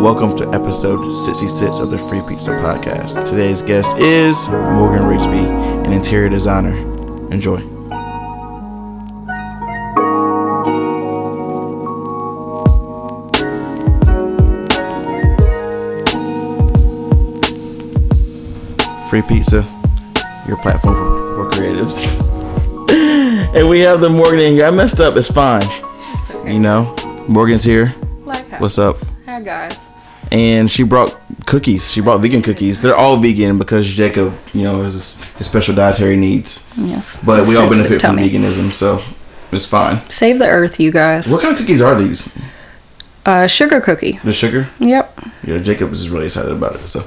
Welcome to episode 66 of the Free Pizza Podcast. Today's guest is Morgan Rigsby, an interior designer. Enjoy. Free Pizza, your platform for creatives. And we have the Morgan in here. I messed up. It's fine. It's okay. You know, Morgan's here. Life happens. What's up? Hi, guys. And she brought cookies. She brought vegan cookies. They're all vegan because Jacob, you know, has his special dietary needs. Yes. But we all benefit from veganism, so it's fine. Save the earth, you guys. What kind of cookies are these? Sugar cookie. The sugar? Yep. Yeah, Jacob is really excited about it, so...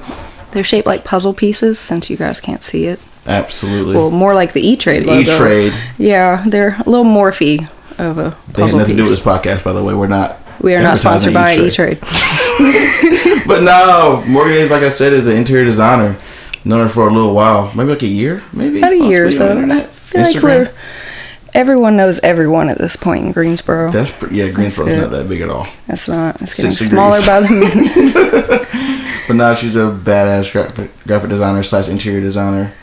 They're shaped like puzzle pieces, since you guys can't see it. Absolutely. Well, more like the E-Trade logo. E-Trade. Yeah, they're a little morphy of a puzzle piece. They have nothing to do with this podcast, by the way. We are not sponsored by E-Trade. But no, Morgan, like I said, is an interior designer. Known her for a little while. Maybe like a year? Maybe? About a year or so. I feel like everyone knows everyone at this point in Greensboro. Greensboro's not that big at all. That's not. It's getting smaller by the minute. But now she's a badass graphic designer / interior designer.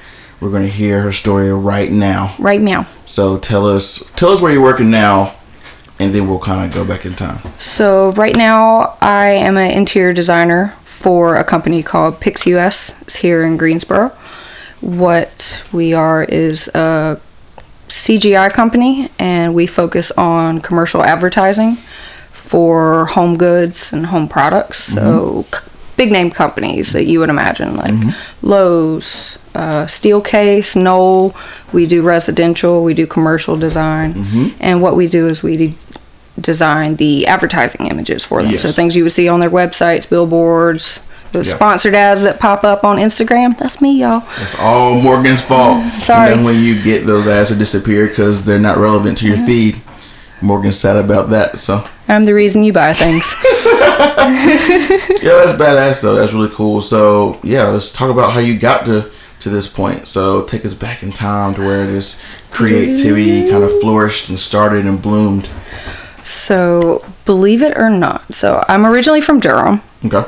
We're going to hear her story right now. Right now. So tell us where you're working now, and then we'll kind of go back in time. So right now, I am an interior designer for a company called PixUS. It's here in Greensboro. What we are is a CGI company, and we focus on commercial advertising for home goods and home products. So... Mm-hmm. Big name companies that you would imagine, like Lowe's, Steelcase, Knoll. We do residential, we do commercial design, and what we do is we design the advertising images for them. Yes. So things you would see on their websites, billboards, those sponsored ads that pop up on Instagram. That's me, y'all. It's all Morgan's fault. Sorry. And then when you get those ads to disappear because they're not relevant to your feed. Morgan's sad about that, so. I'm the reason you buy things. Yeah, that's badass though. That's really cool. So yeah, let's talk about how you got to this point. So take us back in time to where this creativity kind of flourished and started and bloomed. So believe it or not, so I'm originally from Durham. Okay.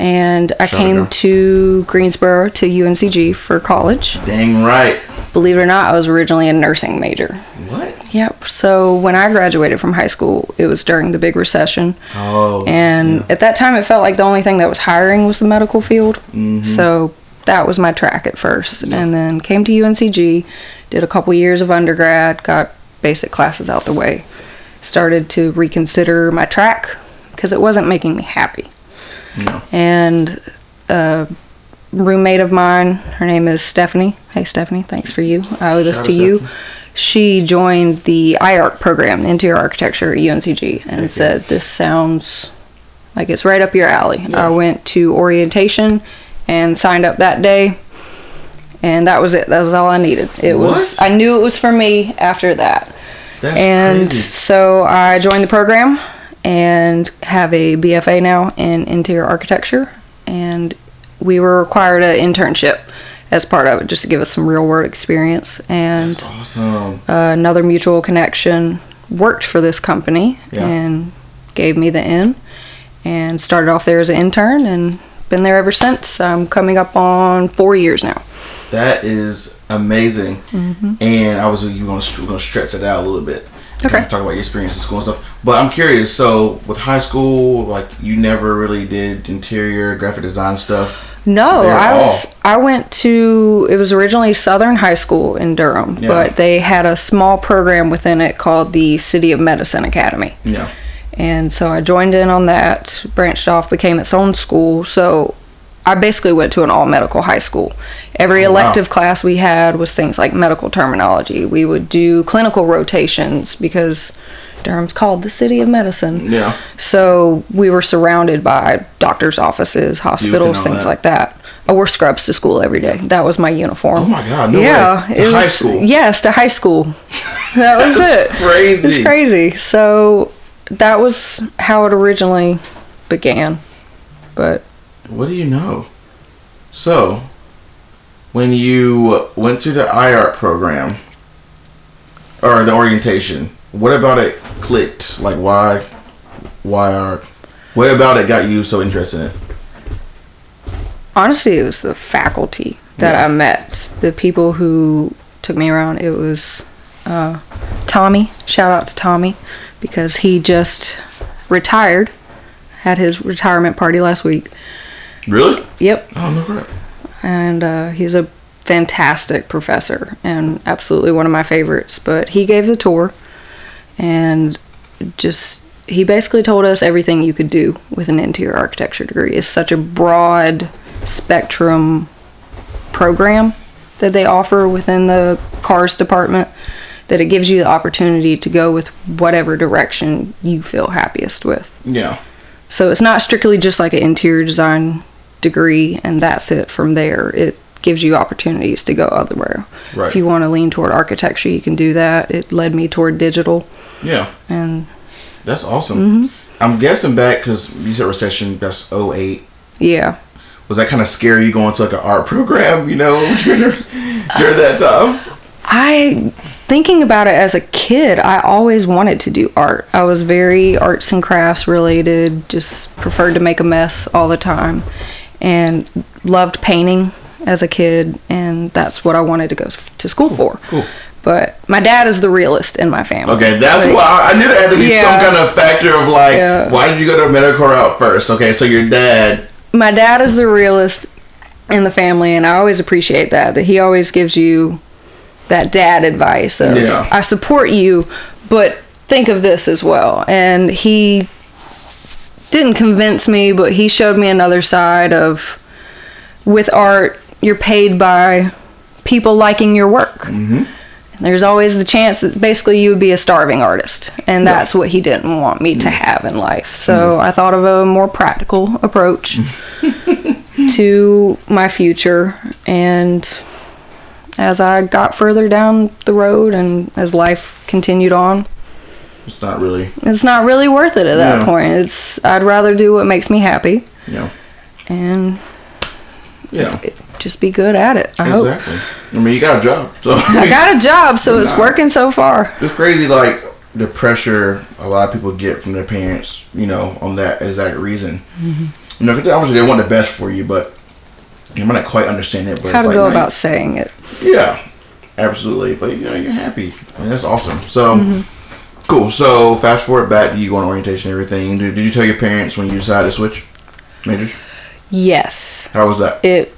And I came to Greensboro to UNCG for college. Dang right. Believe it or not, I was originally a nursing major. What? Yep. So when I graduated from high school, it was during the big recession. Oh. And at that time, it felt like the only thing that was hiring was the medical field. So that was my track at first. And then came to UNCG, did a couple years of undergrad, got basic classes out the way. Started to reconsider my track because it wasn't making me happy. Yeah. And... roommate of mine, her name is Stephanie. Hey Stephanie, thanks for you. I owe this to you. Stephanie. She joined the IARC program, the interior architecture at UNCG, and said, this sounds like it's right up your alley. Yeah. I went to orientation and signed up that day, and that was it. That was all I needed. I knew it was for me after that. That's crazy. So I joined the program and have a BFA now in interior architecture, and we were required an internship as part of it, just to give us some real-world experience. And that's awesome. Another mutual connection worked for this company and gave me the in. And started off there as an intern and been there ever since. I'm coming up on 4 years now. That is amazing. And I was going to stretch it out a little bit. Okay. Talk about your experience in school and stuff. But I'm curious, so with high school, like you never really did interior graphic design stuff? No, I went to, it was originally Southern High School in Durham, but they had a small program within it called the City of Medicine Academy. Yeah. And so I joined in on that, branched off, became its own school. So I basically went to an all-medical high school. Every elective class we had was things like medical terminology. We would do clinical rotations because Durham's called the City of Medicine. Yeah. So we were surrounded by doctors' offices, hospitals, things like that. I wore scrubs to school every day. That was my uniform. Oh, my God. No way. To high school. Yes, to high school. That was it. Crazy. It's crazy. So that was how it originally began. But... What do you know? So, when you went to the IARC program, or the orientation, what about it clicked? Like, why IARC? What about it got you so interested in it? Honestly, it was the faculty that I met. The people who took me around. It was Tommy. Shout out to Tommy, because he just retired. Had his retirement party last week. Really? Yep. Oh, no crap. And he's a fantastic professor and absolutely one of my favorites. But he gave the tour and just... He basically told us everything you could do with an interior architecture degree. It's such a broad spectrum program that they offer within the cars department that it gives you the opportunity to go with whatever direction you feel happiest with. Yeah. So it's not strictly just like an interior design degree and that's it from there. It gives you opportunities to go elsewhere. Right. If you want to lean toward architecture, you can do that. It led me toward digital. Yeah. And... That's awesome. Mm-hmm. I'm guessing back, because you said recession, that's 2008. Yeah. Was that kind of scary, you going to like an art program, you know, during that time? Thinking about it as a kid, I always wanted to do art. I was very arts and crafts related, just preferred to make a mess all the time, and loved painting as a kid, and that's what I wanted to go to school for. Cool. But my dad is the realist in my family. Okay, that's like, why I knew there had to be some kind of factor of like, why did you go to a medical route first? Okay, so your dad. My dad is the realist in the family, and I always appreciate that. That he always gives you that dad advice of, I support you, but think of this as well. And he didn't convince me, but he showed me another side of, with art, you're paid by people liking your work. Mm-hmm. There's always the chance that basically you would be a starving artist, and that's what he didn't want me to have in life. So I thought of a more practical approach to my future, and as I got further down the road and as life continued on, it's not really worth it at that point. I'd rather do what makes me happy. Yeah. And just be good at it. I hope. I mean, you got a job. So. I got a job, so it's working so far. It's crazy, like, the pressure a lot of people get from their parents, you know, on that exact reason. Mm-hmm. You know, because obviously they want the best for you, but you might not quite understand it. But how to go about saying it. Yeah, absolutely. But, you know, you're happy. I mean, that's awesome. So, cool. So, fast forward back, you go on orientation and everything. Did you tell your parents when you decided to switch majors? Yes. How was that? It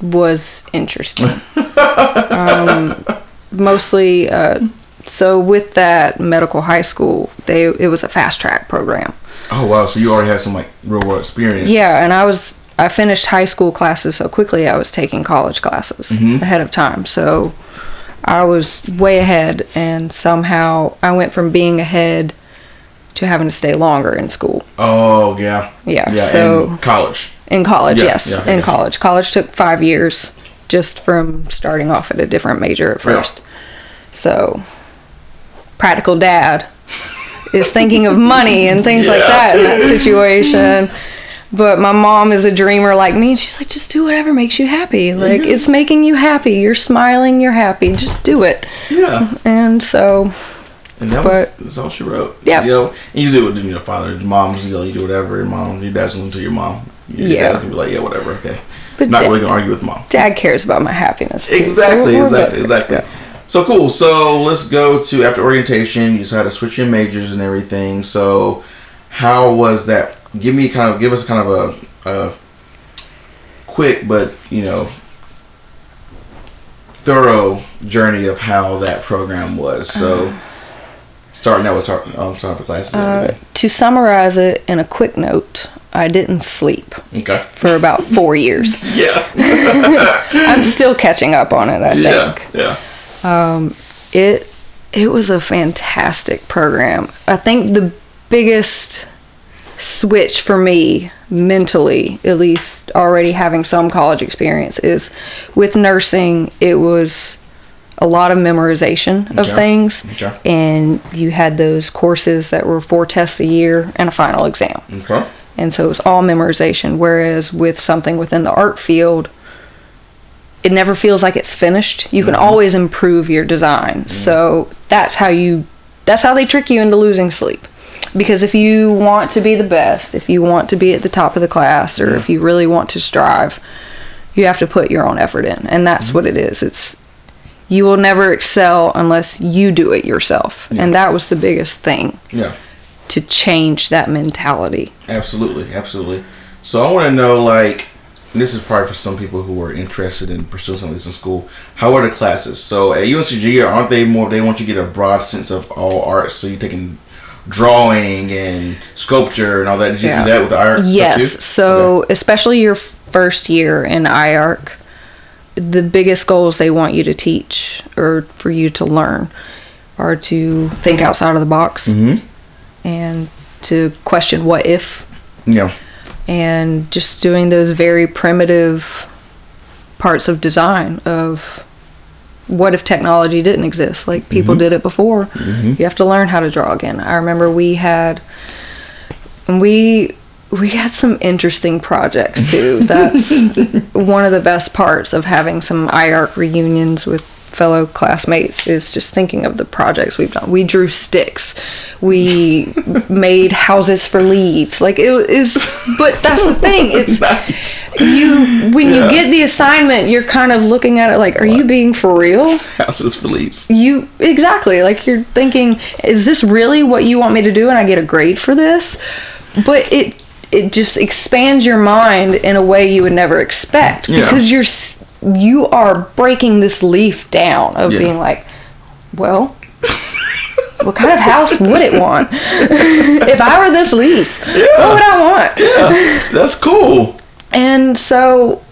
was interesting. Mostly, so with that medical high school, it was a fast track program. Oh, wow. So you already had some like real world experience. Yeah. And I finished high school classes so quickly, I was taking college classes ahead of time. So I was way ahead, and somehow I went from being ahead to having to stay longer in school. Oh, yeah. Yeah. So in college. In college, yes. Yeah, in college. College took 5 years just from starting off at a different major at first. Yeah. So, practical dad is thinking of money and things like that in that situation. But my mom is a dreamer like me, and she's like, just do whatever makes you happy. Like, it's making you happy. You're smiling. You're happy. Just do it. Yeah. And so... And that's all she wrote. Yeah. You know, and usually with your father, your mom's, you know, you do whatever, your mom, your dad's going to your mom. Your dad's going to be like, yeah, whatever, okay. But not really going to argue with mom. Dad cares about my happiness. Too, exactly. Yeah. So cool. So let's go to, after orientation, you decided to switch your majors and everything. So how was that? Give us kind of a quick, but, you know, thorough journey of how that program was. So... Starting out with time for classes. To summarize it in a quick note, I didn't sleep for about 4 years. Yeah. I'm still catching up on it, I think. Yeah, yeah. It was a fantastic program. I think the biggest switch for me mentally, at least already having some college experience, is with nursing, it was... a lot of memorization of things, and you had those courses that were 4 tests a year and a final exam, and so it was all memorization, whereas with something within the art field, it never feels like it's finished. You can always improve your design, so that's how they trick you into losing sleep. Because if you want to be the best, if you want to be at the top of the class, or if you really want to strive, you have to put your own effort in. And that's what it is. It's, you will never excel unless you do it yourself. Yeah. And that was the biggest thing. Yeah. To change that mentality. Absolutely. Absolutely. So I want to know, like, and this is probably for some people who are interested in pursuing something in school, how are the classes? So at UNCG, aren't they more, they want you to get a broad sense of all arts, so you're taking drawing and sculpture and all that. Did you do that with the IARC? Yes. So especially your first year in IARC, the biggest goals they want you to teach or for you to learn are to think outside of the box and to question what if. Yeah. And just doing those very primitive parts of design of what if technology didn't exist? Like, people did it before. You have to learn how to draw again. I remember we had some interesting projects too. That's one of the best parts of having some IARC reunions with fellow classmates, is just thinking of the projects we've done. We drew sticks. We made houses for leaves. Like, it is, but that's the thing. It's nice. You get the assignment, you're kind of looking at it like, are you being for real? Houses for leaves. You exactly, like, you're thinking, is this really what you want me to do? And I get a grade for this? But it just expands your mind in a way you would never expect, because you are breaking this leaf down of being like, well, what kind of house would it want? If I were this leaf, what would I want? Yeah, that's cool. And so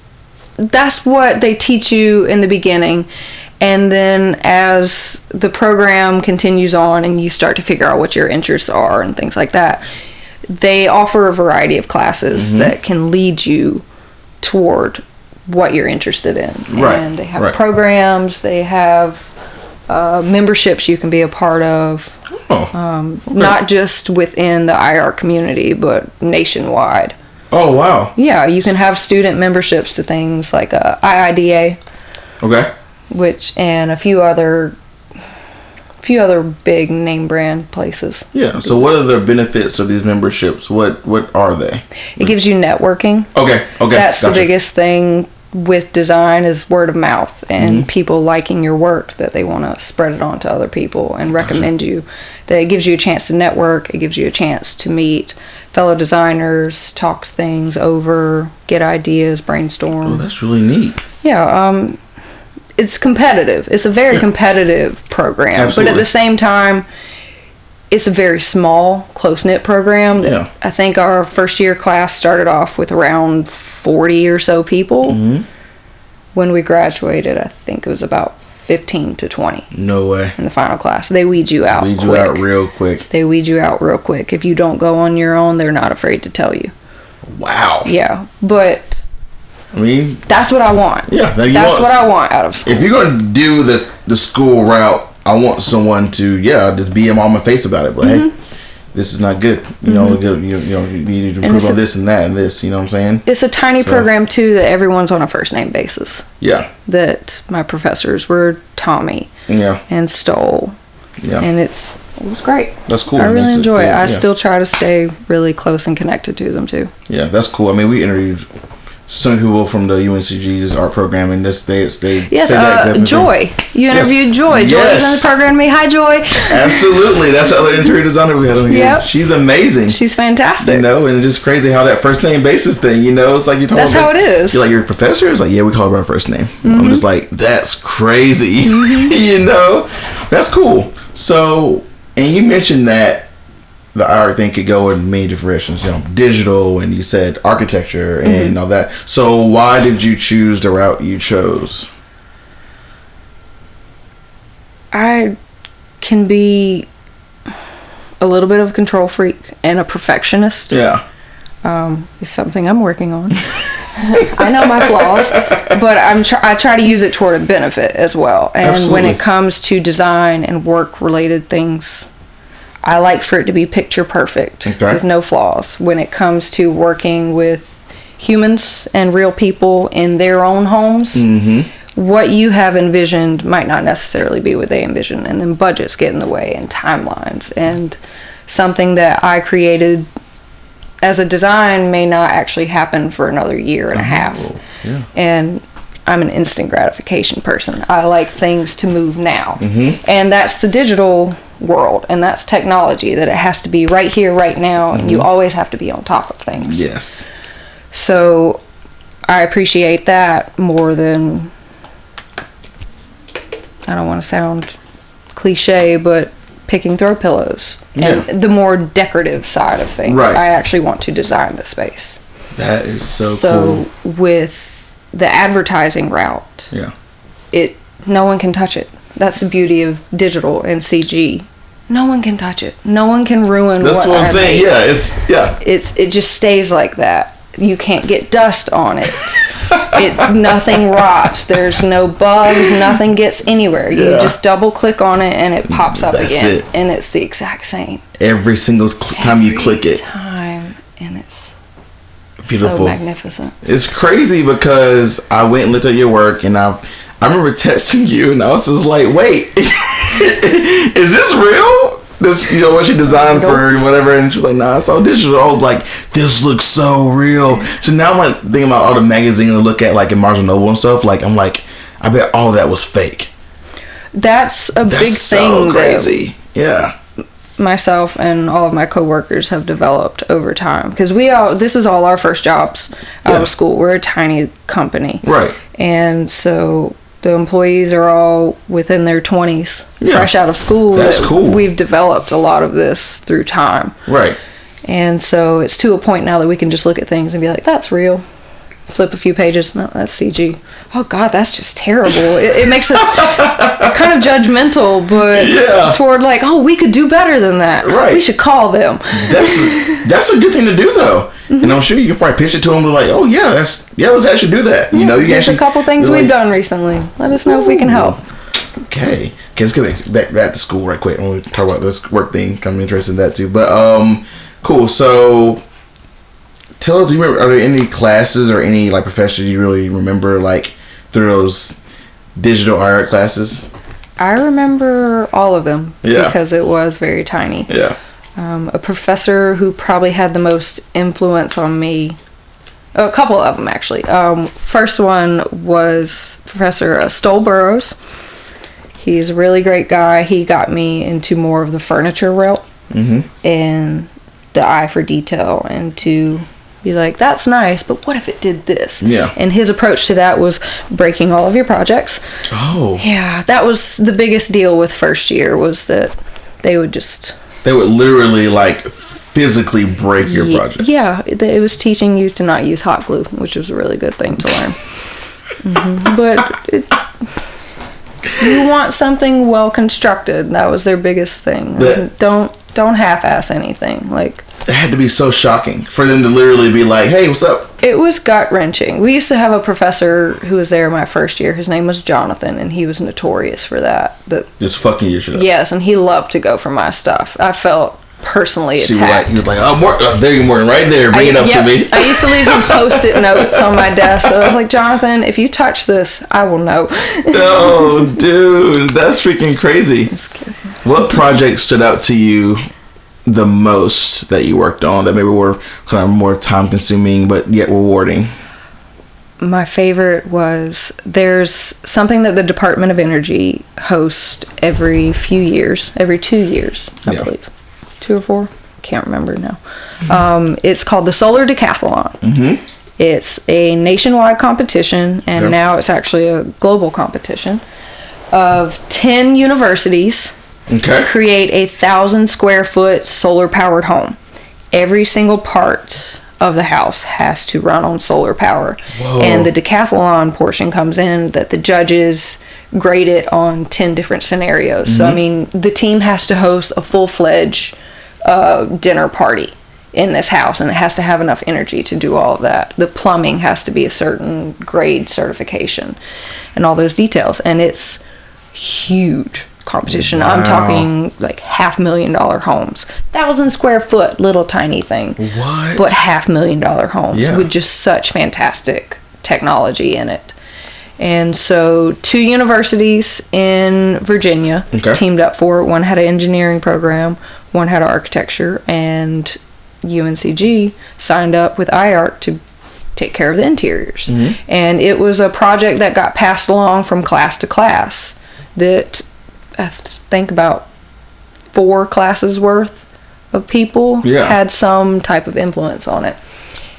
that's what they teach you in the beginning. And then as the program continues on and you start to figure out what your interests are and things like that, they offer a variety of classes that can lead you toward what you're interested in. Right. And they have programs, they have memberships you can be a part of. Not just within the IARC community, but nationwide. Oh, wow. Yeah, you can have student memberships to things like IIDA. Okay. Which, and a few other big name brand places. Yeah. So what are the benefits of these memberships? What are they? It gives you networking. Okay. That's gotcha. The biggest thing with design is word of mouth and people liking your work, that they want to spread it on to other people and recommend you. That it gives you a chance to network. It gives you a chance to meet fellow designers, talk things over, get ideas, brainstorm. Oh, that's really neat. Yeah. It's competitive. It's a very competitive program. Absolutely. But at the same time, it's a very small, close-knit program. Yeah. I think our first-year class started off with around 40 or so people. Mm-hmm. When we graduated, I think it was about 15 to 20. No way. In the final class. They weed you out quick. They weed you out real quick. If you don't go on your own, they're not afraid to tell you. Wow. Yeah, but... I mean, that's what I want. Yeah, that's what I want out of school. If you're going to do the school route, I want someone to just be on my face about it. But hey, this is not good. You know, you need to improve on this and that and this. You know what I'm saying? It's a tiny program too, that everyone's on a first name basis. Yeah. That my professors were Tommy. Yeah. And Stoel. Yeah. And it was great. That's cool. I really enjoy it. I still try to stay really close and connected to them too. Yeah, that's cool. I mean, we interviewed some people from the UNCG's art program, and they said that Joy. You interviewed Joy. Joy was on the program. Hi, Joy. Absolutely. That's the other interior designer we had on here. Yep. She's amazing. She's fantastic. You know, and it's just crazy how that first name basis thing, you know, it's like you're talking about. That's how it is. You're like, your professor is like, yeah, we call her by first name. Mm-hmm. I'm just like, that's crazy. You know? That's cool. So, and you mentioned that the IARC thing could go in many directions, digital, and you said architecture and all that. So why did you choose the route you chose? I can be a little bit of a control freak and a perfectionist. Yeah. It's something I'm working on. I know my flaws, but I try to use it toward a benefit as well. And Absolutely. When it comes to design and work-related things, I like for it to be picture perfect with no flaws. When it comes to working with humans and real people in their own homes, what you have envisioned might not necessarily be what they envision. And then budgets get in the way, and timelines, and something that I created as a design may not actually happen for another year and a half. Yeah. And I'm an instant gratification person. I like things to move now. Mm-hmm. And that's the digital world, and that's technology, that it has to be right here, right now, and you always have to be on top of things. Yes. So I appreciate that more than, I don't want to sound cliche, but picking throw pillows and the more decorative side of things. Right. I actually want to design the space. That is so cool. So with the advertising route, no one can touch it. That's the beauty of digital and CG. No one can touch it. No one can ruin what I'm saying. Yeah, it just stays like that. You can't get dust on it. Nothing rots. There's no bugs. Nothing gets anywhere. You just double click on it and it pops up again. And it's the exact same. Every single time you click it. Every time. And it's beautiful. So magnificent. It's crazy because I went and looked at your work, and I remember texting you, and I was just like, wait, is this real? This, you know, what she designed for, whatever. And she was like, nah, it's all digital. I was like, this looks so real. So now I'm like thinking about all the magazines I look at, like in Barnes & Noble and stuff. Like, I'm like, I bet all that was fake. That's a big thing. That's so crazy. Yeah. Myself and all of my coworkers have developed over time, because this is all our first jobs out of school. We're a tiny company. Right. And so the employees are all within their 20s, fresh out of school. That's cool. We've developed a lot of this through time. Right. And so it's to a point now that we can just look at things and be like, that's real. Flip a few pages. No, that's CG. Oh, God, that's just terrible. It makes us kind of judgmental, but toward like, oh, we could do better than that. Right. We should call them. That's a good thing to do, though. Mm-hmm. And I'm sure you can probably pitch it to them like, oh, let's actually do that. Yeah, you know, there's a couple things we've done recently. Let us know if we can help. Okay. Let's go back to school right quick. I want to talk about this work thing. I'm interested in that, too. But, cool. So, tell us, do you remember, are there any classes or any like professors you really remember like through those digital art classes? I remember all of them because it was very tiny. Yeah. A professor who probably had the most influence on me, a couple of them actually. First one was Professor Stoel Burrowes. He's a really great guy. He got me into more of the furniture route and the eye for detail, and to be like, that's nice, but what if it did this? Yeah. And his approach to that was breaking all of your projects. Oh. Yeah, that was the biggest deal with first year, was that they would literally, like, physically break your projects. Yeah, it was teaching you to not use hot glue, which was a really good thing to learn. But you want something well constructed. That was their biggest thing. Don't half-ass anything. Like, it had to be so shocking for them to literally be like, hey, what's up? It was gut-wrenching. We used to have a professor who was there my first year. His name was Jonathan, and he was notorious for that. Just fucking your shit up. Yes, and he loved to go for my stuff. I felt personally attacked. He was like, oh, Mark, there you were, right there. Bring it up to me. I used to leave some post-it notes on my desk that I was like, Jonathan, if you touch this, I will know. Oh, dude, that's freaking crazy. Just kidding. What project stood out to you the most that you worked on that maybe were kind of more time-consuming but yet rewarding? My favorite was, there's something that the Department of Energy hosts every 2 years, I believe. 2 or 4? Can't remember now. It's called the Solar Decathlon. Mm-hmm. It's a nationwide competition, and now it's actually a global competition of 10 universities. Okay. Create 1,000-square-foot solar-powered home. Every single part of the house has to run on solar power. Whoa. And the decathlon portion comes in that the judges grade it on 10 different scenarios. Mm-hmm. So, I mean, the team has to host a full-fledged dinner party in this house, and it has to have enough energy to do all of that. The plumbing has to be a certain grade certification and all those details. And it's huge competition. Wow. I'm talking like $500,000 homes, 1,000-square-foot little tiny thing. What? But $500,000 homes with just such fantastic technology in it. And so 2 universities in Virginia teamed up for it. One had an engineering program, One had architecture, and UNCG signed up with IARC to take care of the interiors. Mm-hmm. And it was a project that got passed along from class to class that I think about 4 classes worth of people had some type of influence on it.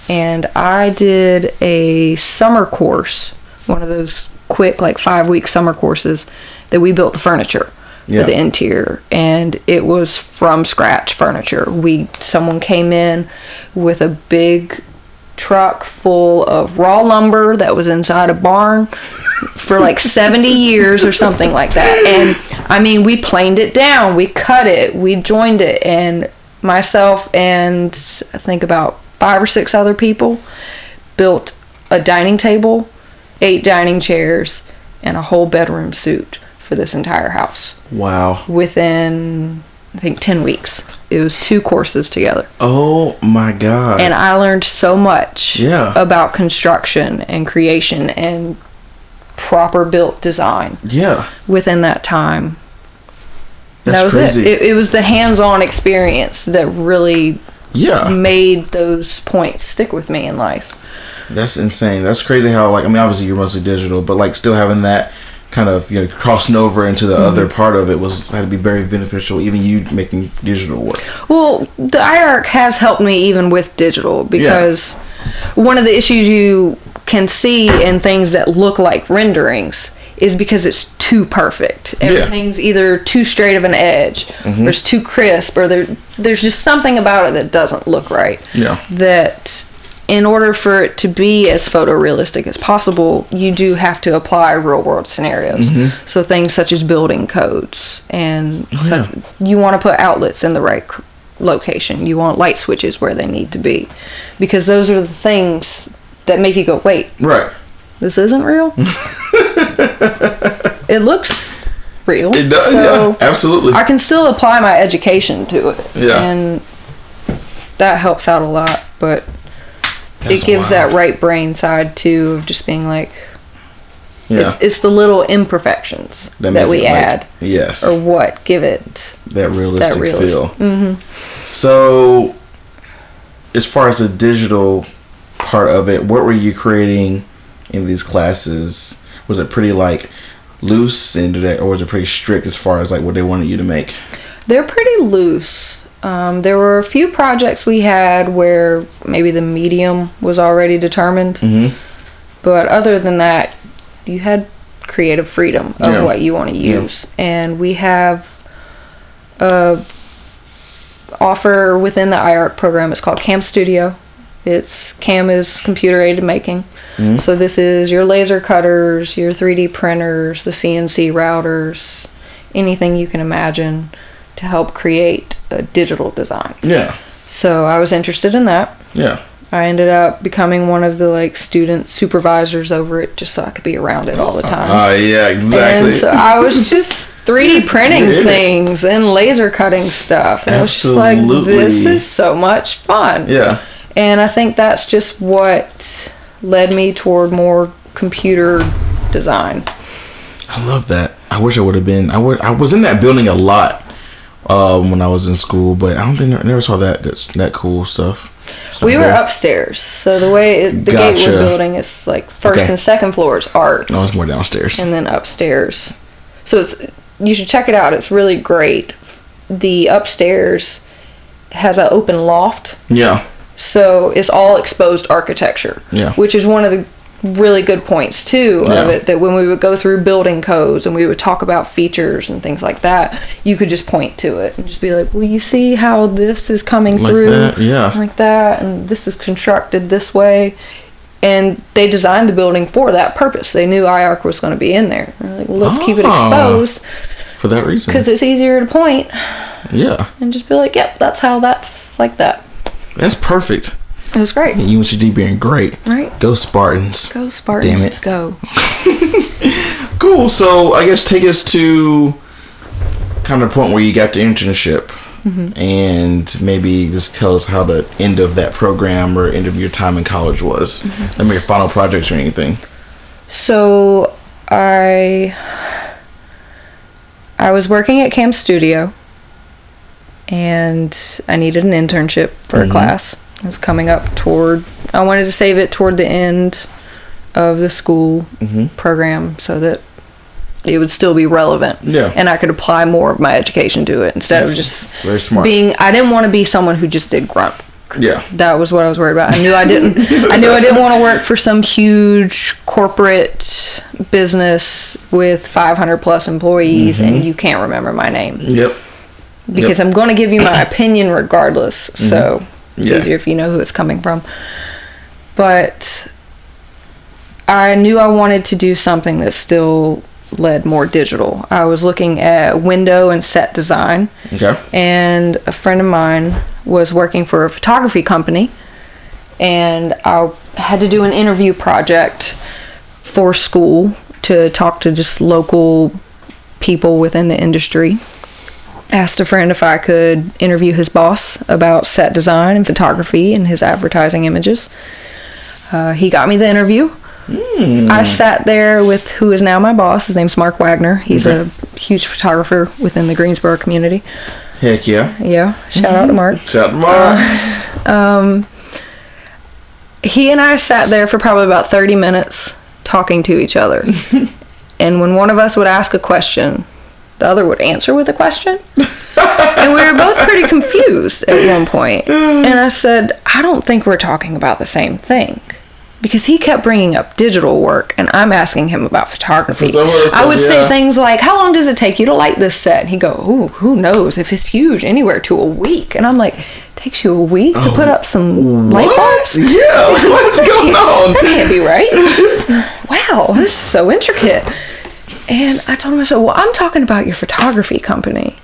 And I did a summer course, one of those quick, like 5-week summer courses, that we built the furniture for the interior. And it was from scratch furniture. Someone came in with a big truck full of raw lumber that was inside a barn for like 70 years or something like that. And I mean, we planed it down, we cut it, we joined it, and myself and I think about 5 or 6 other people built a dining table, 8 dining chairs, and a whole bedroom suite for this entire house. Wow. Within, I think, 10 weeks. It was 2 courses together. Oh, my God. And I learned so much about construction and creation and proper built design within that time. That was crazy. It was the hands-on experience that really made those points stick with me in life. That's insane. That's crazy how, like, I mean, obviously you're mostly digital, but, like, still having that kind of, you know, crossing over into the other part of it had to be very beneficial, even you making digital work. Well, the IARC has helped me even with digital, because one of the issues you can see in things that look like renderings is because it's too perfect. Everything's either too straight of an edge, or it's too crisp, or there's just something about it that doesn't look right. Yeah. That in order for it to be as photorealistic as possible, you do have to apply real-world scenarios. Mm-hmm. So things such as building codes, and you want to put outlets in the right location. You want light switches where they need to be, because those are the things that make you go, wait, right, this isn't real? It looks real. It does, so absolutely. I can still apply my education to it, and that helps out a lot, but... That's it gives wild. That right brain side, too, of just being like, it's the little imperfections that we add. Like, or what give it that realistic feel. Mm-hmm. So, as far as the digital part of it, what were you creating in these classes? Was it pretty, like, loose, or was it pretty strict as far as, like, what they wanted you to make? They're pretty loose. There were a few projects we had where maybe the medium was already determined. Mm-hmm. But other than that, you had creative freedom of what you want to use. Yeah. And we have an offer within the IARC program. It's called Cam Studio. Cam is computer-aided making. Mm-hmm. So this is your laser cutters, your 3D printers, the CNC routers, anything you can imagine to help create a digital design. Yeah. So I was interested in that. Yeah. I ended up becoming one of the student supervisors over it, just so I could be around it all the time. Yeah, exactly. And so I was just 3D printing things and laser cutting stuff. And I was just like, this is so much fun. Yeah. And I think that's just what led me toward more computer design. I love that. I wish I would have been. I was in that building a lot when I was in school, but I don't think I never saw that cool stuff. We were upstairs, so the way the Gatewood building is like first and second floors art. No, it's more downstairs, and then upstairs. So you should check it out. It's really great. The upstairs has an open loft. Yeah. So it's all exposed architecture. Yeah. Which is one of the really good points too of it, that when we would go through building codes and we would talk about features and things like that, you could just point to it and just be like, well, you see how this is coming through that, like that, and this is constructed this way, and they designed the building for that purpose. They knew IARC was going to be in there. They're like, well, let's keep it exposed for that reason, because it's easier to point and just be like, yep, that's how that's like that. That's perfect. It was great. And UNCG being great. Right. Go Spartans. Go Spartans. Damn it. Go. Cool. So I guess take us to kind of the point where you got the internship, and maybe just tell us how the end of that program or end of your time in college was. Mm-hmm. Your final projects or anything. So I was working at Cam Studio, and I needed an internship for a class. It was coming up toward, I wanted to save it toward the end of the school program so that it would still be relevant. Yeah. And I could apply more of my education to it instead of just very smart. I didn't want to be someone who just did grunt. Yeah. That was what I was worried about. I knew I didn't want to work for some huge corporate business with 500 plus employees and you can't remember my name. Yep. Because I'm going to give you my opinion regardless. So it's easier if you know who it's coming from. But I knew I wanted to do something that still led more digital. I was looking at window and set design. Okay. And a friend of mine was working for a photography company, and I had to do an interview project for school to talk to just local people within the industry. Asked a friend if I could interview his boss about set design and photography and his advertising images. He got me the interview. I sat there with who is now my boss. His name's Mark Wagner. He's a huge photographer within the Greensboro community. Heck yeah. Yeah. Shout out to Mark. Shout out to Mark. He and I sat there for probably about 30 minutes talking to each other. And when one of us would ask a question, the other would answer with a question. And we were both pretty confused at one point. And I said, I don't think we're talking about the same thing. Because he kept bringing up digital work, and I'm asking him about photography. I would say things like, how long does it take you to light this set? And he'd go, ooh, who knows? If it's huge, anywhere to a week. And I'm like, it takes you a week to put up some light bulbs? Yeah, what's going on? That can't be right. Wow, this is so intricate. And I told him, I said, well, I'm talking about your photography company.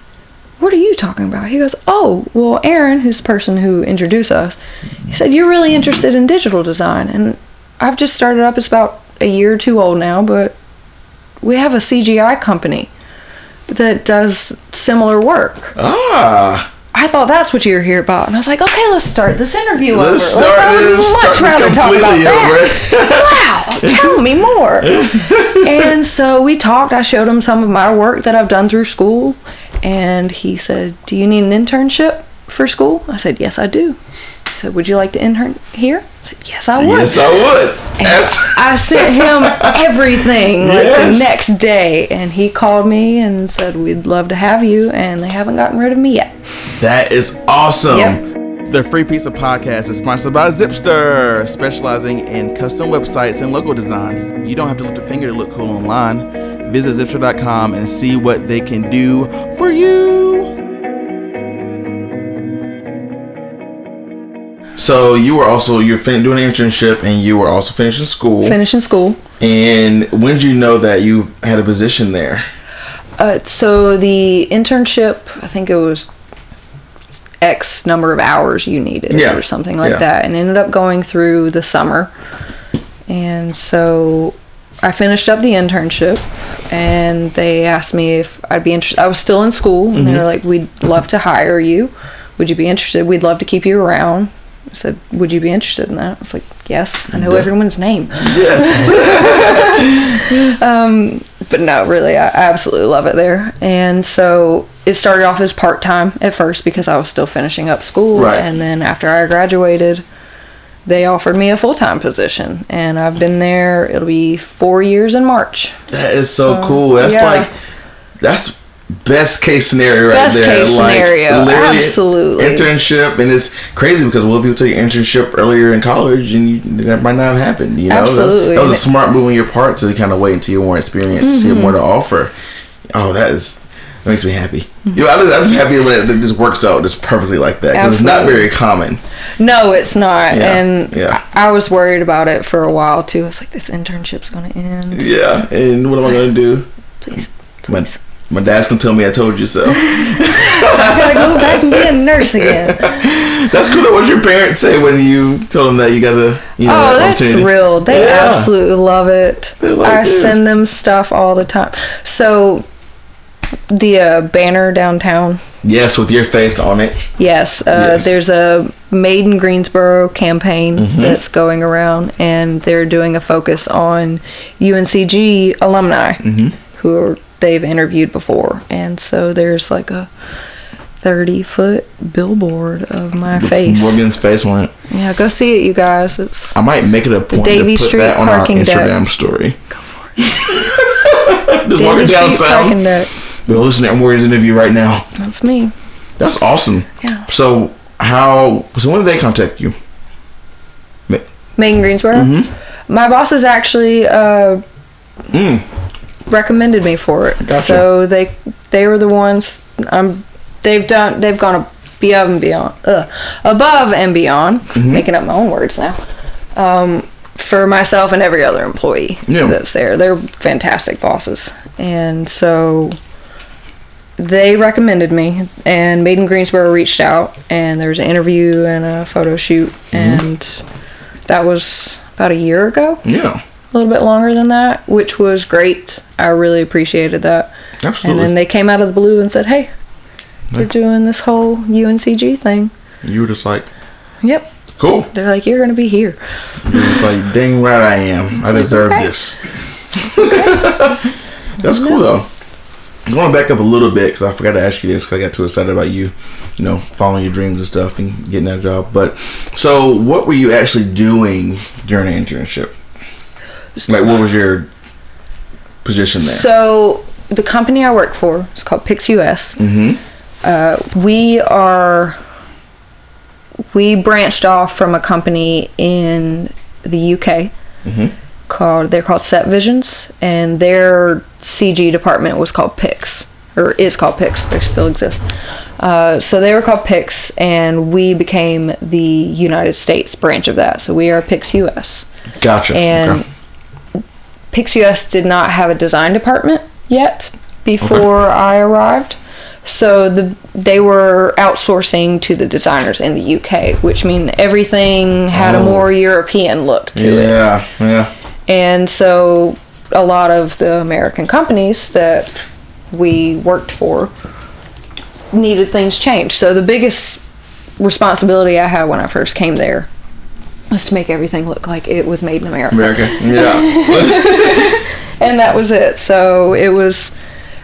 What are you talking about? He goes, oh, well, Aaron, who's the person who introduced us, he said, you're really interested in digital design. And I've just started up. It's about a year or two old now, but we have a CGI company that does similar work. Ah. I thought that's what you were here about. And I was like, okay, let's start this interview over. Let's start this completely over. Wow, tell me more. And so we talked. I showed him some of my work that I've done through school. And he said, do you need an internship for school? I said, yes, I do. He said, would you like to intern here? I said, yes, I would. Yes, I would. Yes. I sent him everything the next day, and he called me and said, we'd love to have you, and they haven't gotten rid of me yet. That is awesome. Yep. The Free Pizza Podcast is sponsored by Zipster, specializing in custom websites and logo design. You don't have to lift a finger to look cool online. Visit Zipster.com and see what they can do for you. So you were also, you're doing an internship, and you were also finishing school. Finishing school. And when did you know that you had a position there? So the internship, I think it was X number of hours you needed or something like that. And ended up going through the summer. And so I finished up the internship, and they asked me if I'd be interested. I was still in school, and they were like, we'd love to hire you. Would you be interested? We'd love to keep you around. I said, would you be interested in that? I was like, yes, I know everyone's name. Yes. But no, really, I absolutely love it there. And so it started off as part-time at first because I was still finishing up school. Right. And then after I graduated, they offered me a full-time position. And I've been there, it'll be 4 years in March. That is so cool. That's like, that's... best case scenario right best there. Best case like, scenario. Absolutely. Internship. And it's crazy because what if you took your internship earlier in college and that might not have happened. You know? Absolutely. That was a smart move on your part to kind of wait until you were more experienced, to see more to offer. Oh, that makes me happy. You know, I'm happy when it just works out just perfectly like that because it's not very common. No, it's not. Yeah. And I was worried about it for a while too. It's like, this internship's going to end. Yeah. And what am I going to do? Please. My dad's gonna tell me I told you so. I gotta go back and be a nurse again. That's cool. What did your parents say when you told them that you got to? You know, they're thrilled. They absolutely love it. Like, I send them stuff all the time. So the banner downtown. Yes, with your face on it. Yes, there's a Made in Greensboro campaign that's going around, and they're doing a focus on UNCG alumni who are. They've interviewed before, and so there's like a 30-foot billboard of my face. Morgan's face went. Yeah, go see it, you guys. It's I might make it a point to put that on our Instagram story. Go for it. Just walking downtown. We're listening to Morgan's interview right now. That's me. That's awesome. Yeah. So so when did they contact you? Made in Greensboro? Mm-hmm. My boss is actually recommended me for it. Gotcha. So they were the ones. They've gone above and beyond. Mm-hmm. Making up my own words now. For myself and every other employee that's there. They're fantastic bosses. And so they recommended me, and Made in Greensboro reached out, and there was an interview and a photo shoot, and that was about a year ago. Yeah. A little bit longer than that, which was great. I really appreciated that. Absolutely. And then they came out of the blue and said, hey, we're doing this whole UNCG thing. You were just like, yep. Cool. They're like, you're going to be here. You're just like, dang right I am. I deserve this. That's cool, though. I'm going back up a little bit because I forgot to ask you this because I got too excited about you know, following your dreams and stuff and getting that job. But so what were you actually doing during an internship? Like, what was your position there? So the company I work for is called PixUS. Mm-hmm. We branched off from a company in the UK called Set Visions, and their CG department was called Pix, or is called Pix. They still exist. So they were called Pix, and we became the United States branch of that. So we are PixUS. Gotcha. And PixUS did not have a design department yet before I arrived. So they were outsourcing to the designers in the UK, which means everything had a more European look to it. Yeah. And so a lot of the American companies that we worked for needed things changed. So the biggest responsibility I had when I first came there was to make everything look like it was made in America. Yeah. And that was it. So it was,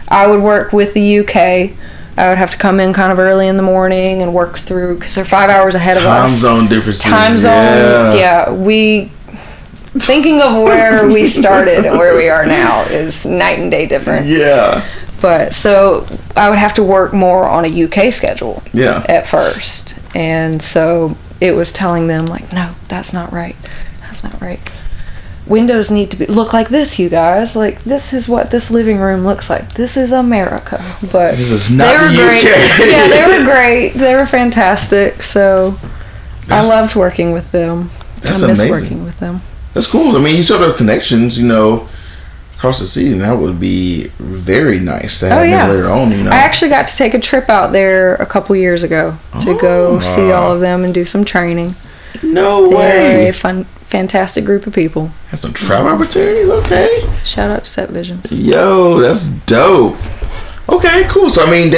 I would work with the UK. I would have to come in kind of early in the morning and work through, because they're 5 hours ahead of us. Time zone differences. Thinking of where we started and where we are now is night and day different. Yeah. But, so, I would have to work more on a UK schedule at first. And so, it was telling them, like, no, that's not right. That's not right. Windows need to look like this, you guys. Like, this is what this living room looks like. This is America. But this is not the UK. Yeah, they were great. They were fantastic. So I loved working with them. That's amazing. I miss working with them. That's cool. I mean, you still have connections, you know, across the sea, and that would be very nice to have them later on. You know, I actually got to take a trip out there a couple years ago to go see all of them and do some training. No way. Fantastic group of people. Had some travel opportunities. Okay. Shout out to Set Visions. Yo, that's dope. Okay, cool. So I mean,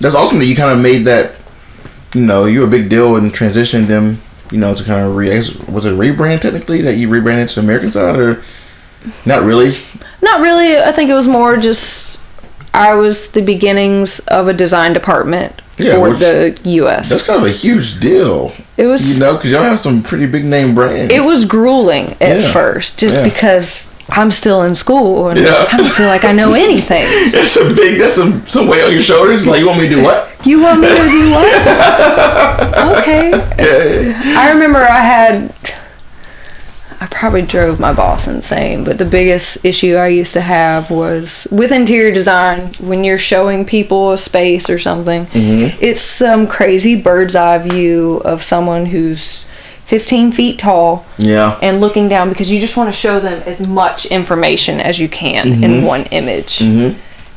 that's awesome that you kind of made that. You know, you were a big deal and transitioned them. You know, to kind of was it a rebrand technically that you rebranded to the American side, or not really? Not really. I think it was more just I was the beginnings of a design department. Yeah, for the U.S. That's kind of a huge deal. It was, you know, because y'all have some pretty big name brands. It was grueling at first, just because I'm still in school and I don't feel like I know anything. That's some weight on your shoulders. Like, you want me to do what? You want me to do what? Okay. I remember I probably drove my boss insane, but the biggest issue I used to have was with interior design. When you're showing people a space or something, it's some crazy bird's eye view of someone who's 15 feet tall and looking down, because you just want to show them as much information as you can in one image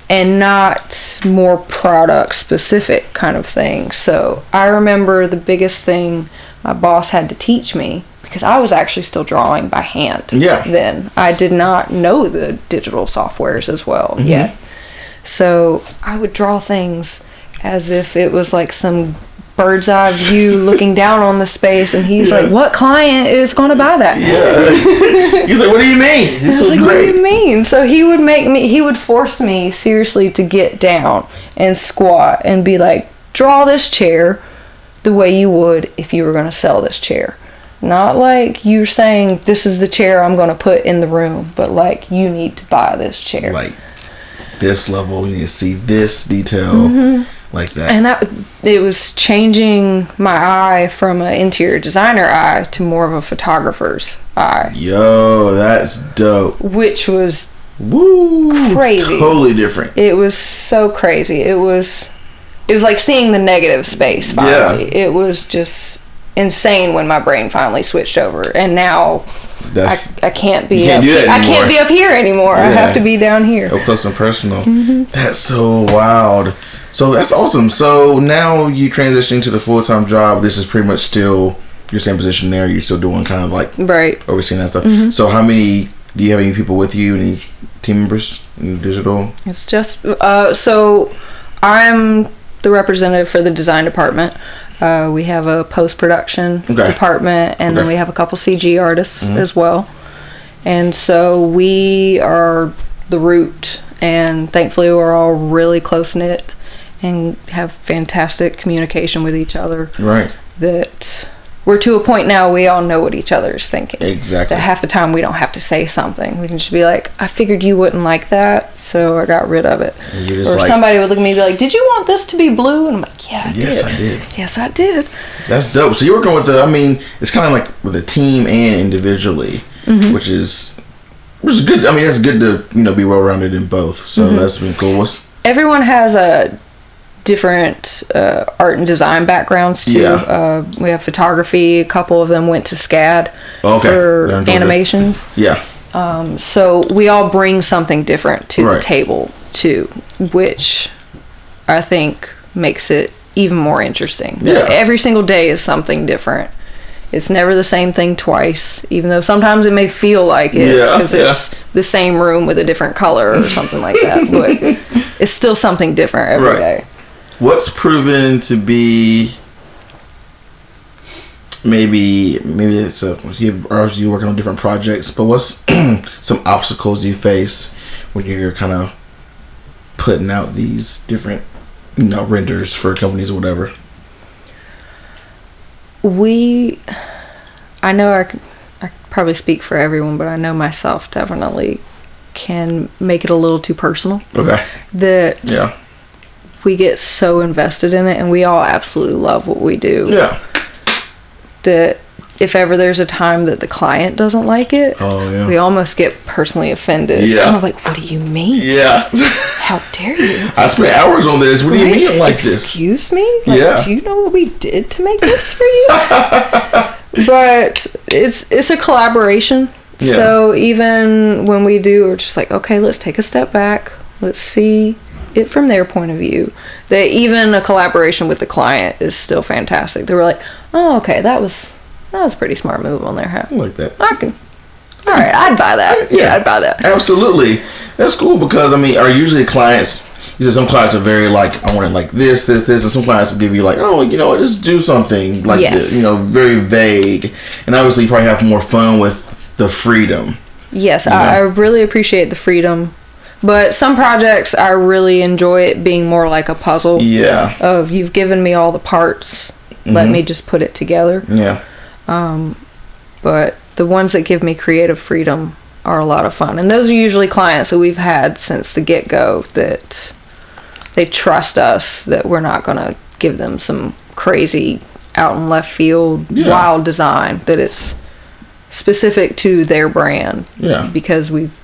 and not more product specific kind of thing. So I remember the biggest thing my boss had to teach me, because I was actually still drawing by hand then. I did not know the digital softwares as well yet. So I would draw things as if it was like some bird's eye view looking down on the space, and he's like, what client is going to buy that? Yeah. He's like, what do you mean? This is like, great. What do you mean? So he would force me seriously to get down and squat and be like, draw this chair the way you would if you were going to sell this chair. Not like you're saying, this is the chair I'm going to put in the room, but like, you need to buy this chair. Like, this level, you need to see this detail, mm-hmm. like that. And that, it was changing my eye from an interior designer eye to more of a photographer's eye. Yo, that's dope. Which was woo, crazy. Totally different. It was so crazy. It was like seeing the negative space finally. Yeah. It was just insane when my brain finally switched over, and now I can't be up here. I can't be up here anymore. Yeah. I have to be down here. Up close and personal. Mm-hmm. That's so wild. So that's awesome. So now you transitioning to the full-time job. This is pretty much still your same position there. You're still doing kind of like right overseeing that stuff. Mm-hmm. So how many do you have? Any people with you? Any team members in digital? It's just so I'm the representative for the design department. We have a post-production department, and then we have a couple CG artists as well. And so we are the root, and thankfully we're all really close-knit and have fantastic communication with each other. Right. That we're to a point now we all know what each other is thinking. Exactly. That half the time we don't have to say something. We can just be like, I figured you wouldn't like that, so I got rid of it. Or like, somebody would look at me and be like, did you want this to be blue? And I'm like, yes, I did. That's dope. So you're working with it's kind of like with a team and individually, mm-hmm. which is good. I mean, that's good to, be well-rounded in both. So that's been cool. Everyone has a different art and design backgrounds too. Yeah. We have photography. A couple of them went to SCAD for animations. Yeah. So we all bring something different to the table too, which I think makes it even more interesting. Yeah. Every single day is something different. It's never the same thing twice, even though sometimes it may feel like it because it's the same room with a different color or something like that. But it's still something different every day. What's proven to be maybe it's you're working on different projects, but what's some obstacles you face when you're kind of putting out these different renders for companies or whatever? I know I probably speak for everyone, but I know myself definitely can make it a little too personal. Okay. We get so invested in it, and we all absolutely love what we do. Yeah. That if ever there's a time that the client doesn't like it, we almost get personally offended. Yeah. And I'm like, what do you mean? Yeah. How dare you? I spent hours on this. What do you mean like this? Excuse me? Like, do you know what we did to make this for you? But it's a collaboration. Yeah. So even when we do, we're just like, okay, let's take a step back. Let's see it from their point of view. That even a collaboration with the client is still fantastic. They were like, oh, okay, that was a pretty smart move on their hat. I like that. All right, I'd buy that. Yeah, I'd buy that. Absolutely. That's cool because, are usually clients, some clients are very like, I want it like this, and some clients will give you like, oh, just do something like this, very vague. And obviously you probably have more fun with the freedom. Yes, I really appreciate the freedom. But some projects, I really enjoy it being more like a puzzle. Yeah. Of you've given me all the parts, let me just put it together. Yeah. But the ones that give me creative freedom are a lot of fun. And those are usually clients that we've had since the get-go that they trust us, that we're not going to give them some crazy out-in-left-field wild design, that it's specific to their brand. Yeah. Because we've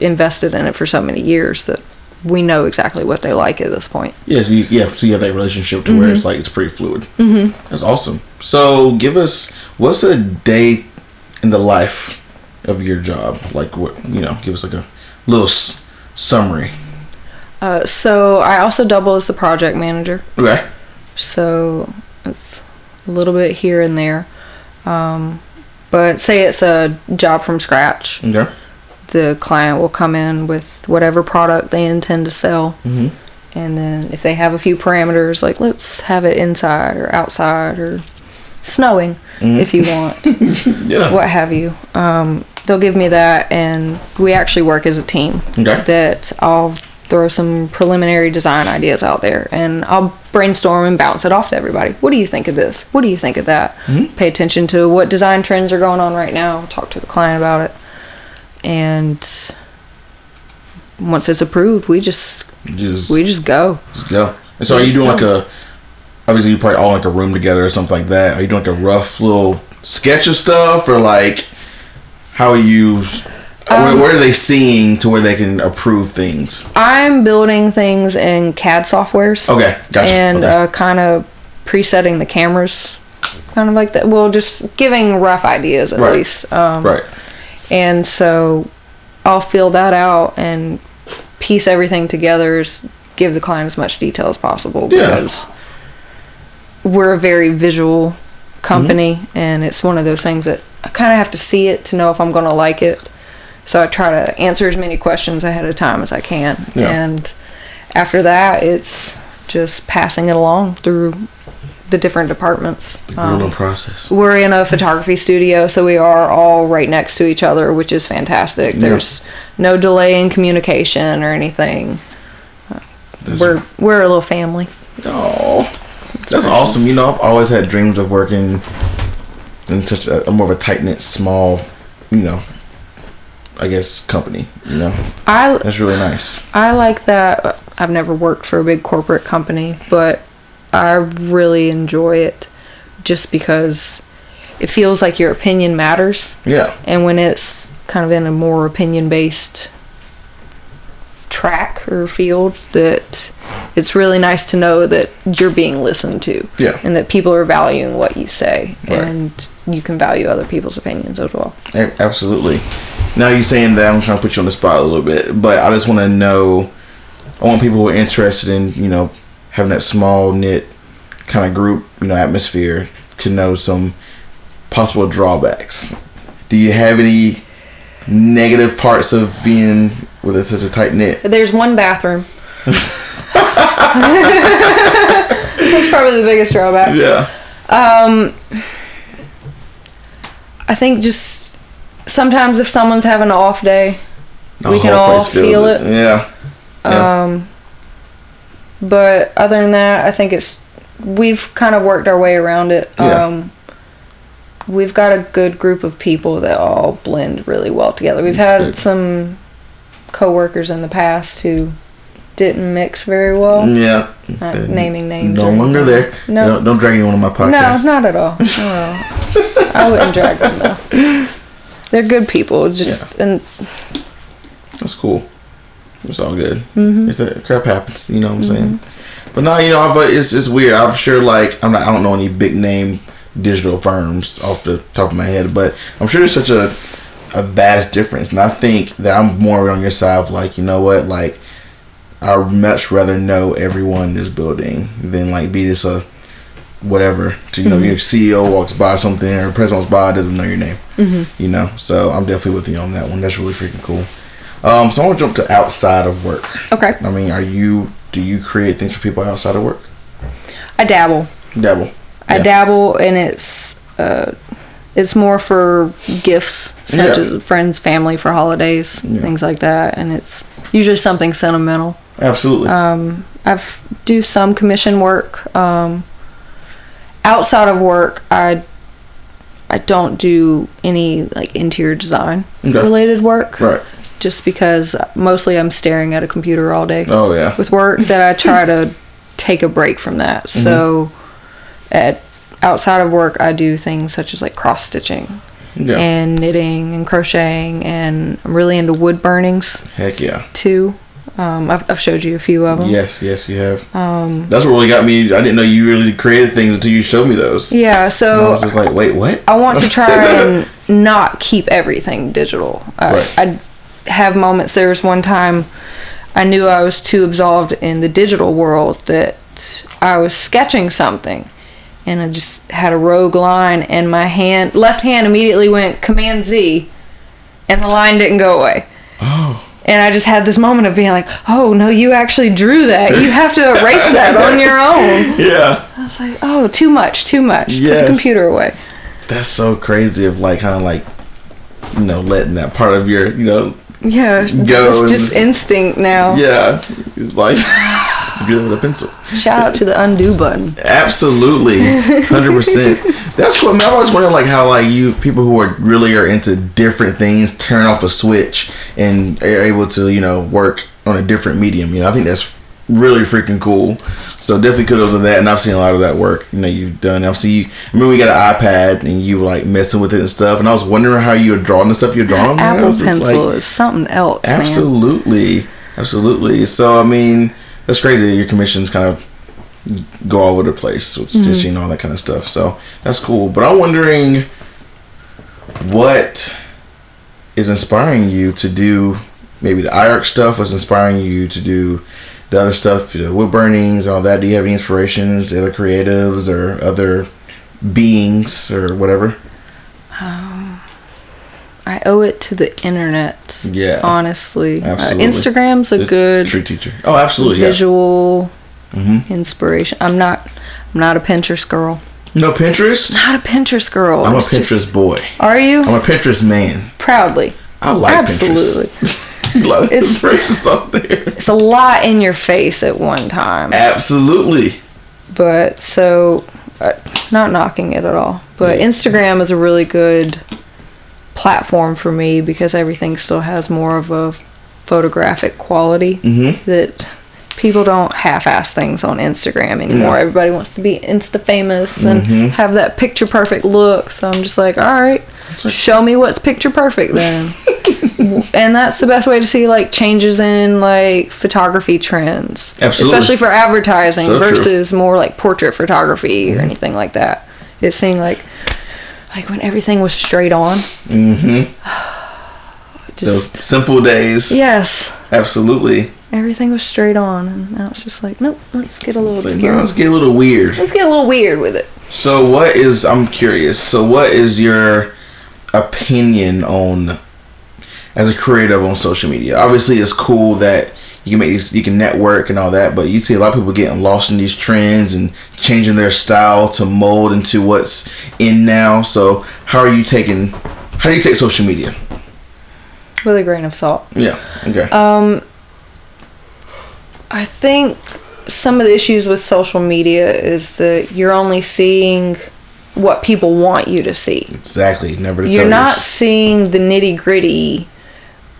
invested in it for so many years that we know exactly what they like at this point. So you have that relationship to where it's like it's pretty fluid. That's awesome. So give us, what's a day in the life of your job like? What give us like a little summary. So I also double as the project manager. Okay. So it's a little bit here and there, but say it's a job from scratch. Okay. The client will come in with whatever product they intend to sell. Mm-hmm. And then if they have a few parameters, like let's have it inside or outside or snowing if you want, what have you. They'll give me that, and we actually work as a team. Okay. That I'll throw some preliminary design ideas out there, and I'll brainstorm and bounce it off to everybody. What do you think of this? What do you think of that? Mm-hmm. Pay attention to what design trends are going on right now. Talk to the client about it. And once it's approved, we just go. And so are you doing like a, obviously you probably all like a room together or something like that. Are you doing like a rough little sketch of stuff, or like how are you... where are they seeing to where they can approve things? I'm building things in CAD softwares. Okay, gotcha. And kind of presetting the cameras, kind of like that. Well, just giving rough ideas at least. Right. And so I'll fill that out and piece everything together, give the client as much detail as possible, because we're a very visual company, mm-hmm. and it's one of those things that I kind of have to see it to know if I'm going to like it. So I try to answer as many questions ahead of time as I can. Yeah. And after that, it's just passing it along through the different departments. The grueling process. We're in a photography studio, so we are all right next to each other, which is fantastic. There's no delay in communication or anything. We're a little family. Oh, that's awesome. You know, I've always had dreams of working in such a more of a tight-knit, small, you know, I guess, company, you know? That's really nice. I like that. I've never worked for a big corporate company, but I really enjoy it just because it feels like your opinion matters. Yeah. And when it's kind of in a more opinion-based track or field, that it's really nice to know that you're being listened to. Yeah. And that people are valuing what you say. Right. And you can value other people's opinions as well. Absolutely. Now you're saying that, I'm trying to put you on the spot a little bit, but I just want to know, I want people who are interested in, you know, having that small knit kind of group, you know, atmosphere, to know some possible drawbacks. Do you have any negative parts of being with such a tight knit? There's one bathroom. That's probably the biggest drawback. Yeah. I think just sometimes if someone's having an off day, we can all feel it. Yeah. But other than that, I think we've kind of worked our way around it. Yeah. We've got a good group of people that all blend really well together. We've had some coworkers in the past who didn't mix very well. Yeah. Not naming names. No longer there. No. Don't drag anyone on my podcast. No, not at all. No. I wouldn't drag them, though. They're good people. And that's cool. It's all good. Mm-hmm. Crap happens. You know what I'm saying? But no, you know, but it's weird. I'm sure, like, I don't know any big name digital firms off the top of my head, but I'm sure there's such a vast difference. And I think that I'm more on your side of, like, you know what, like, I'd much rather know everyone in this building than, like, be just a whatever. To, you know, your CEO walks by something, or the president walks by, doesn't know your name. You know, so I'm definitely with you on that one. That's really freaking cool. So I want to jump to outside of work. Okay. I mean, do you create things for people outside of work? I dabble. Yeah. I dabble, and it's more for gifts, such as friends, family, for holidays, things like that, and it's usually something sentimental. Absolutely. I've do some commission work. Outside of work, I don't do any, like, interior design related work. Right. Just because mostly I'm staring at a computer all day. Oh, yeah. With work, that I try to take a break from that. Mm-hmm. So outside of work, I do things such as, like, cross stitching and knitting and crocheting, and I'm really into wood burnings. Heck yeah. Too. I've showed you a few of them. Yes, you have. That's what really got me. I didn't know you really created things until you showed me those. Yeah, so... And I was just like, wait, what? I want to try and not keep everything digital. I have moments. There was one time I knew I was too absolved in the digital world that I was sketching something, and I just had a rogue line, and my left hand immediately went Command-Z, and the line didn't go away. Oh. And I just had this moment of being like, oh, no, you actually drew that. You have to erase that on your own. Yeah. I was like, oh, too much. Yes. Put the computer away. That's so crazy of, like, kind of, like, you know, letting that part of your, you know, Yeah, it's just instinct now. Yeah, it's like good with a pencil. Shout out to the undo button. Absolutely, 100%. That's what I always wonder, like how like you people who are really are into different things turn off a switch and are able to work on a different medium. I think that's really freaking cool. So definitely kudos on that. And I've seen a lot of that work you've done. I remember we got an iPad and you were like messing with it and stuff, and I was wondering how you were drawing the stuff you're drawing. Apple Pencil is something else. Absolutely. So I mean, that's crazy. Your commissions kind of go all over the place with stitching and all that kind of stuff. So that's cool. But I'm wondering what is inspiring you to do maybe the IARC stuff, what's inspiring you to do the other stuff, wood burnings, all that. Do you have any inspirations, other creatives or other beings or whatever? I owe it to the internet. Yeah. Honestly. Absolutely. Instagram's a good true teacher. Oh, absolutely. Visual inspiration. I'm not a Pinterest girl. No Pinterest? Not a Pinterest girl. I'm a Pinterest boy. Are you? I'm a Pinterest man. Proudly. I like absolutely. Pinterest. Absolutely. Love it's up there. It's a lot in your face at one time. Absolutely. But so, not knocking it at all. But Instagram is a really good platform for me because everything still has more of a photographic quality that people don't half-ass things on Instagram anymore. Yeah. Everybody wants to be Insta-famous and have that picture-perfect look. So I'm just like, all right, show me what's picture-perfect then. And that's the best way to see like changes in like photography trends. Absolutely. Especially for advertising versus more like portrait photography or anything like that. It's seeing like when everything was straight on. Those simple days. Yes. Absolutely. Everything was straight on, and now it's just like, nope, let's get a little obscure. Let's get a little weird. Let's get a little weird with it. So I'm curious, so what is your opinion on, as a creative on social media? Obviously, it's cool that you can make these, you can network and all that, but you see a lot of people getting lost in these trends and changing their style to mold into what's in now. So how do you take social media? With a grain of salt. Yeah, okay. I think some of the issues with social media is that you're only seeing what people want you to see. Exactly. You're not seeing the nitty-gritty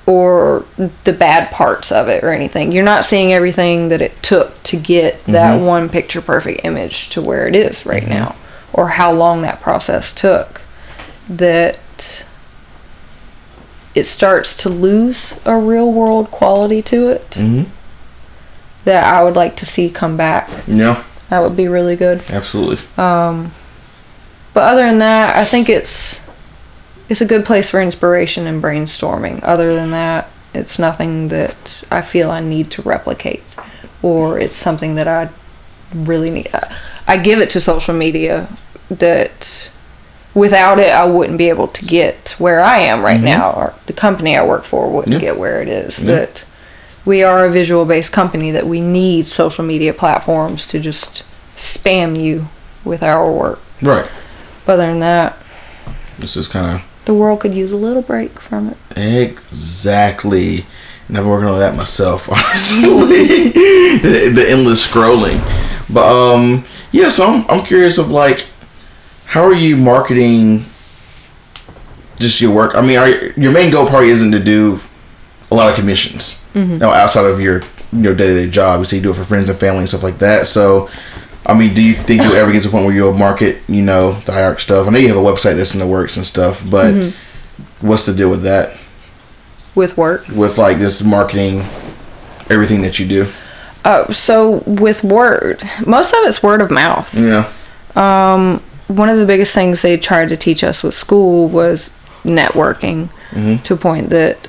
or the bad parts of it or anything. You're not seeing everything that it took to get that one picture-perfect image to where it is right now, or how long that process took. That it starts to lose a real-world quality to it. That I would like to see come back. Yeah. That would be really good. Absolutely. But other than that, I think it's a good place for inspiration and brainstorming. Other than that, it's nothing that I feel I need to replicate, or it's something that I really need. I give it to social media that without it, I wouldn't be able to get where I am right now, or the company I work for wouldn't get where it is. That we are a visual-based company, that we need social media platforms to just spam you with our work. Right. But other than that, this is kind of... The world could use a little break from it. Exactly. And I've been working on that myself, honestly. The endless scrolling. But, yeah, so I'm curious of, like, how are you marketing just your work? I mean, your main goal probably isn't to do a lot of commissions. No, outside of your day-to-day job. So you do it for friends and family and stuff like that. So, I mean, do you think you'll ever get to a point where you'll market, the IARC stuff? I know you have a website that's in the works and stuff, but what's the deal with that? With work? With, like, this marketing, everything that you do. So, with word. Most of it's word of mouth. Yeah. One of the biggest things they tried to teach us with school was networking to a point that,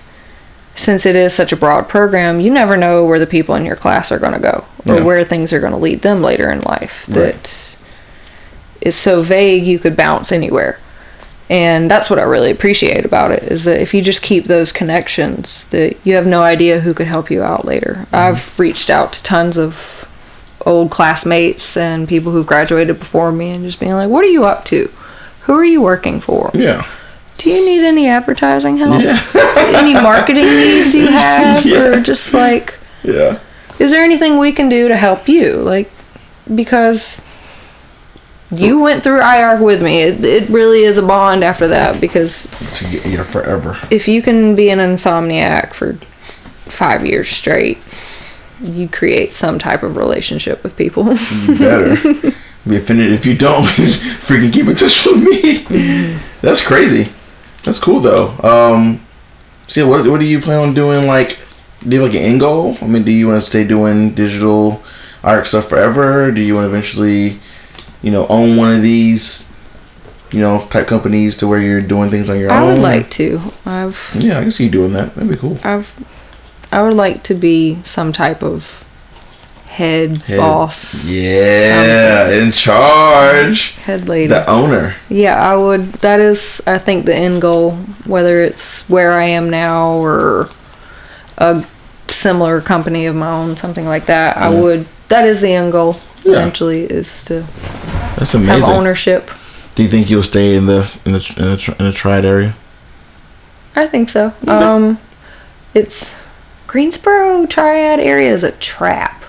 since it is such a broad program, you never know where the people in your class are going to go or where things are going to lead them later in life. That is so vague, you could bounce anywhere. And that's what I really appreciate about it, is that if you just keep those connections, that you have no idea who could help you out later. I've reached out to tons of old classmates and people who've graduated before me and just being like, what are you up to? Who are you working for? Yeah. do you need any advertising help? Yeah. Any marketing needs you have? Yeah. Or just like... Yeah. Is there anything we can do to help you? Like, because... You went through IARC with me. It really is a bond after that because... Yeah, forever. If you can be an insomniac for 5 years straight, you create some type of relationship with people. You better. Be offended if you don't. Freaking keep in touch with me. Mm-hmm. That's crazy. That's cool, though. So, what do you plan on doing? Like, do you have like an end goal? I mean, do you want to stay doing digital IARC stuff forever? Do you want to eventually... you know, own one of these, you know, type companies to where you're doing things on your own? I would like to. Yeah, I can see you doing that. That'd be cool. I would like to be some type of head boss. Yeah, in charge. Head lady. The owner. Yeah, I would. That is, I think, the end goal, whether it's where I am now or a similar company of my own, something like that. Mm-hmm. That is the end goal. Yeah. Eventually is to have ownership. Do you think you'll stay in the triad area? I think so. Okay. It's Greensboro triad area is a trap.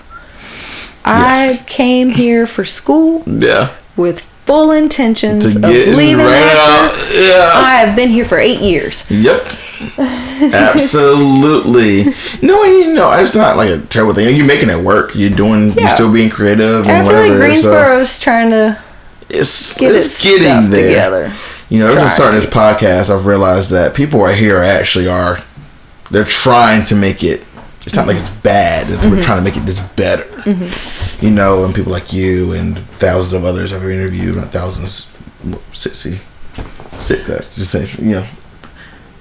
Yes. I came here for school. Yeah. With full intentions of leaving. Right out. Yeah. I have been here for 8 years. Yep. Absolutely. No, it's not like a terrible thing. You're making it work. You're doing. Yeah. You're still being creative and whatever. I feel like Greensboro's trying to. It's getting there. Together. You know, ever since starting this podcast, I've realized that people right here are. They're trying to make it. It's not like it's bad. Mm-hmm. We're trying to make it just better. Mm-hmm. You know, and people like you and thousands of others I've interviewed. Not thousands. 60. Just saying. You know.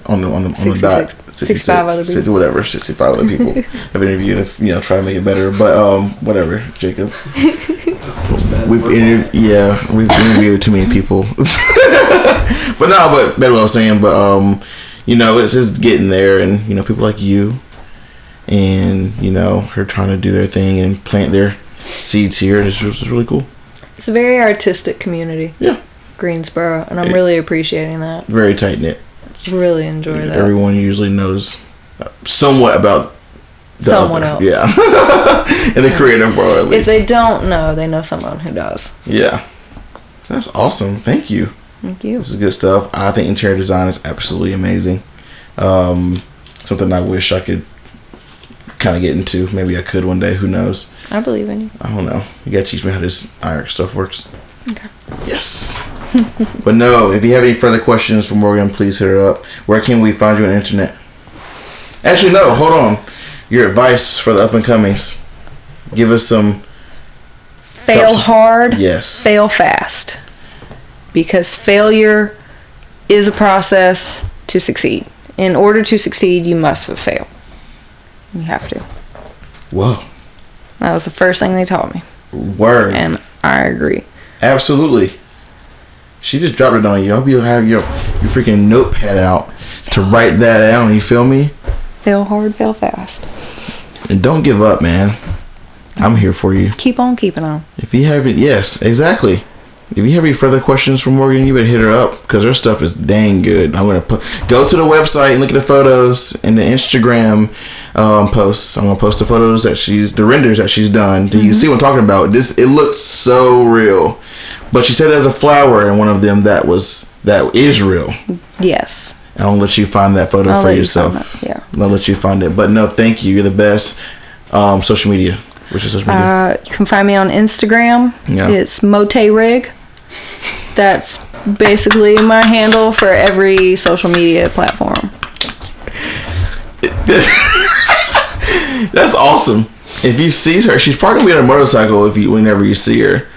On the dot, 65 other people, whatever, 65 other people have interviewed, and try to make it better. But whatever, Jacob. We've interviewed too many people. But that's what I was saying. But it's just getting there, and people like you, and her trying to do their thing and plant their seeds here, and it's really cool. It's a very artistic community. Yeah, Greensboro, and I'm really appreciating that. Very tight knit. Really enjoy that. Everyone usually knows somewhat about someone else. Yeah. In the creative world, at least. If they don't know, they know someone who does. Yeah. That's awesome. Thank you. Thank you. This is good stuff. I think interior design is absolutely amazing. Something I wish I could kind of get into. Maybe I could one day. Who knows? I believe in you. I don't know. You got to teach me how this IARC stuff works. Okay. Yes. But no, if you have any further questions for Morgan, please hit her up. Where can we find you on the internet? Actually, no, hold on. Your advice for the up and comings. Give us some. Fail hard. Yes. Fail fast. Because failure is a process to succeed. In order to succeed, you must fail. You have to. Whoa. That was the first thing they taught me. Word. And I agree. Absolutely. She just dropped it on you. I hope you have your freaking notepad out to write that down. You feel me? Fail hard, fail fast. And don't give up, man. I'm here for you. Keep on keeping on. If you have it, yes, exactly. If you have any further questions for Morgan, you better hit her up because her stuff is dang good. I'm gonna go to the website and look at the photos and the Instagram posts. I'm gonna post the photos the renders that she's done. Do you see what I'm talking about? It looks so real. But she said there's a flower in one of them that is real. Yes. I'll let you find that photo for yourself. I'll let you find it. But no, thank you. You're the best. Social media. Which is social media? You can find me on Instagram. Yeah. It's Mote Rig. That's basically my handle for every social media platform. That's awesome. If you see her, she's probably gonna be on a motorcycle whenever you see her.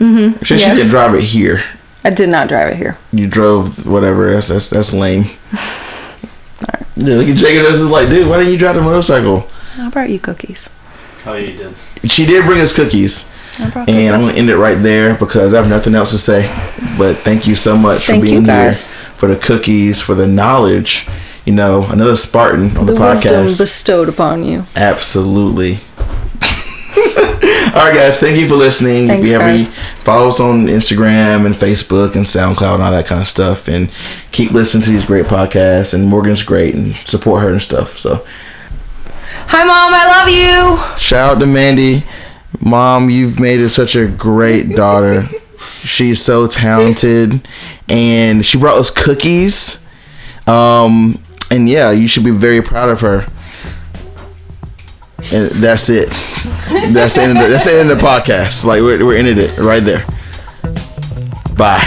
Mm-hmm. She didn't drive it here. I did not drive it here. You drove whatever. That's lame. All right. Yeah, look at Jacob. This is like, dude, why didn't you drive the motorcycle? I brought you cookies. Oh, you did. She did bring us cookies. I'm going to end it right there because I have nothing else to say. But thank you so much for being here, for the cookies, for the knowledge. Another Spartan on the podcast. The wisdom bestowed upon you. Absolutely. All right, guys. Thank you for listening. Thanks, follow us on Instagram and Facebook and SoundCloud and all that kind of stuff. And keep listening to these great podcasts. And Morgan's great, and support her and stuff. So, hi, Mom. I love you. Shout out to Mandy. Mom, you've made her such a great daughter. She's so talented. And she brought us cookies. And yeah, you should be very proud of her. And that's it. That's the end of the podcast. Like, we're ended it right there. Bye.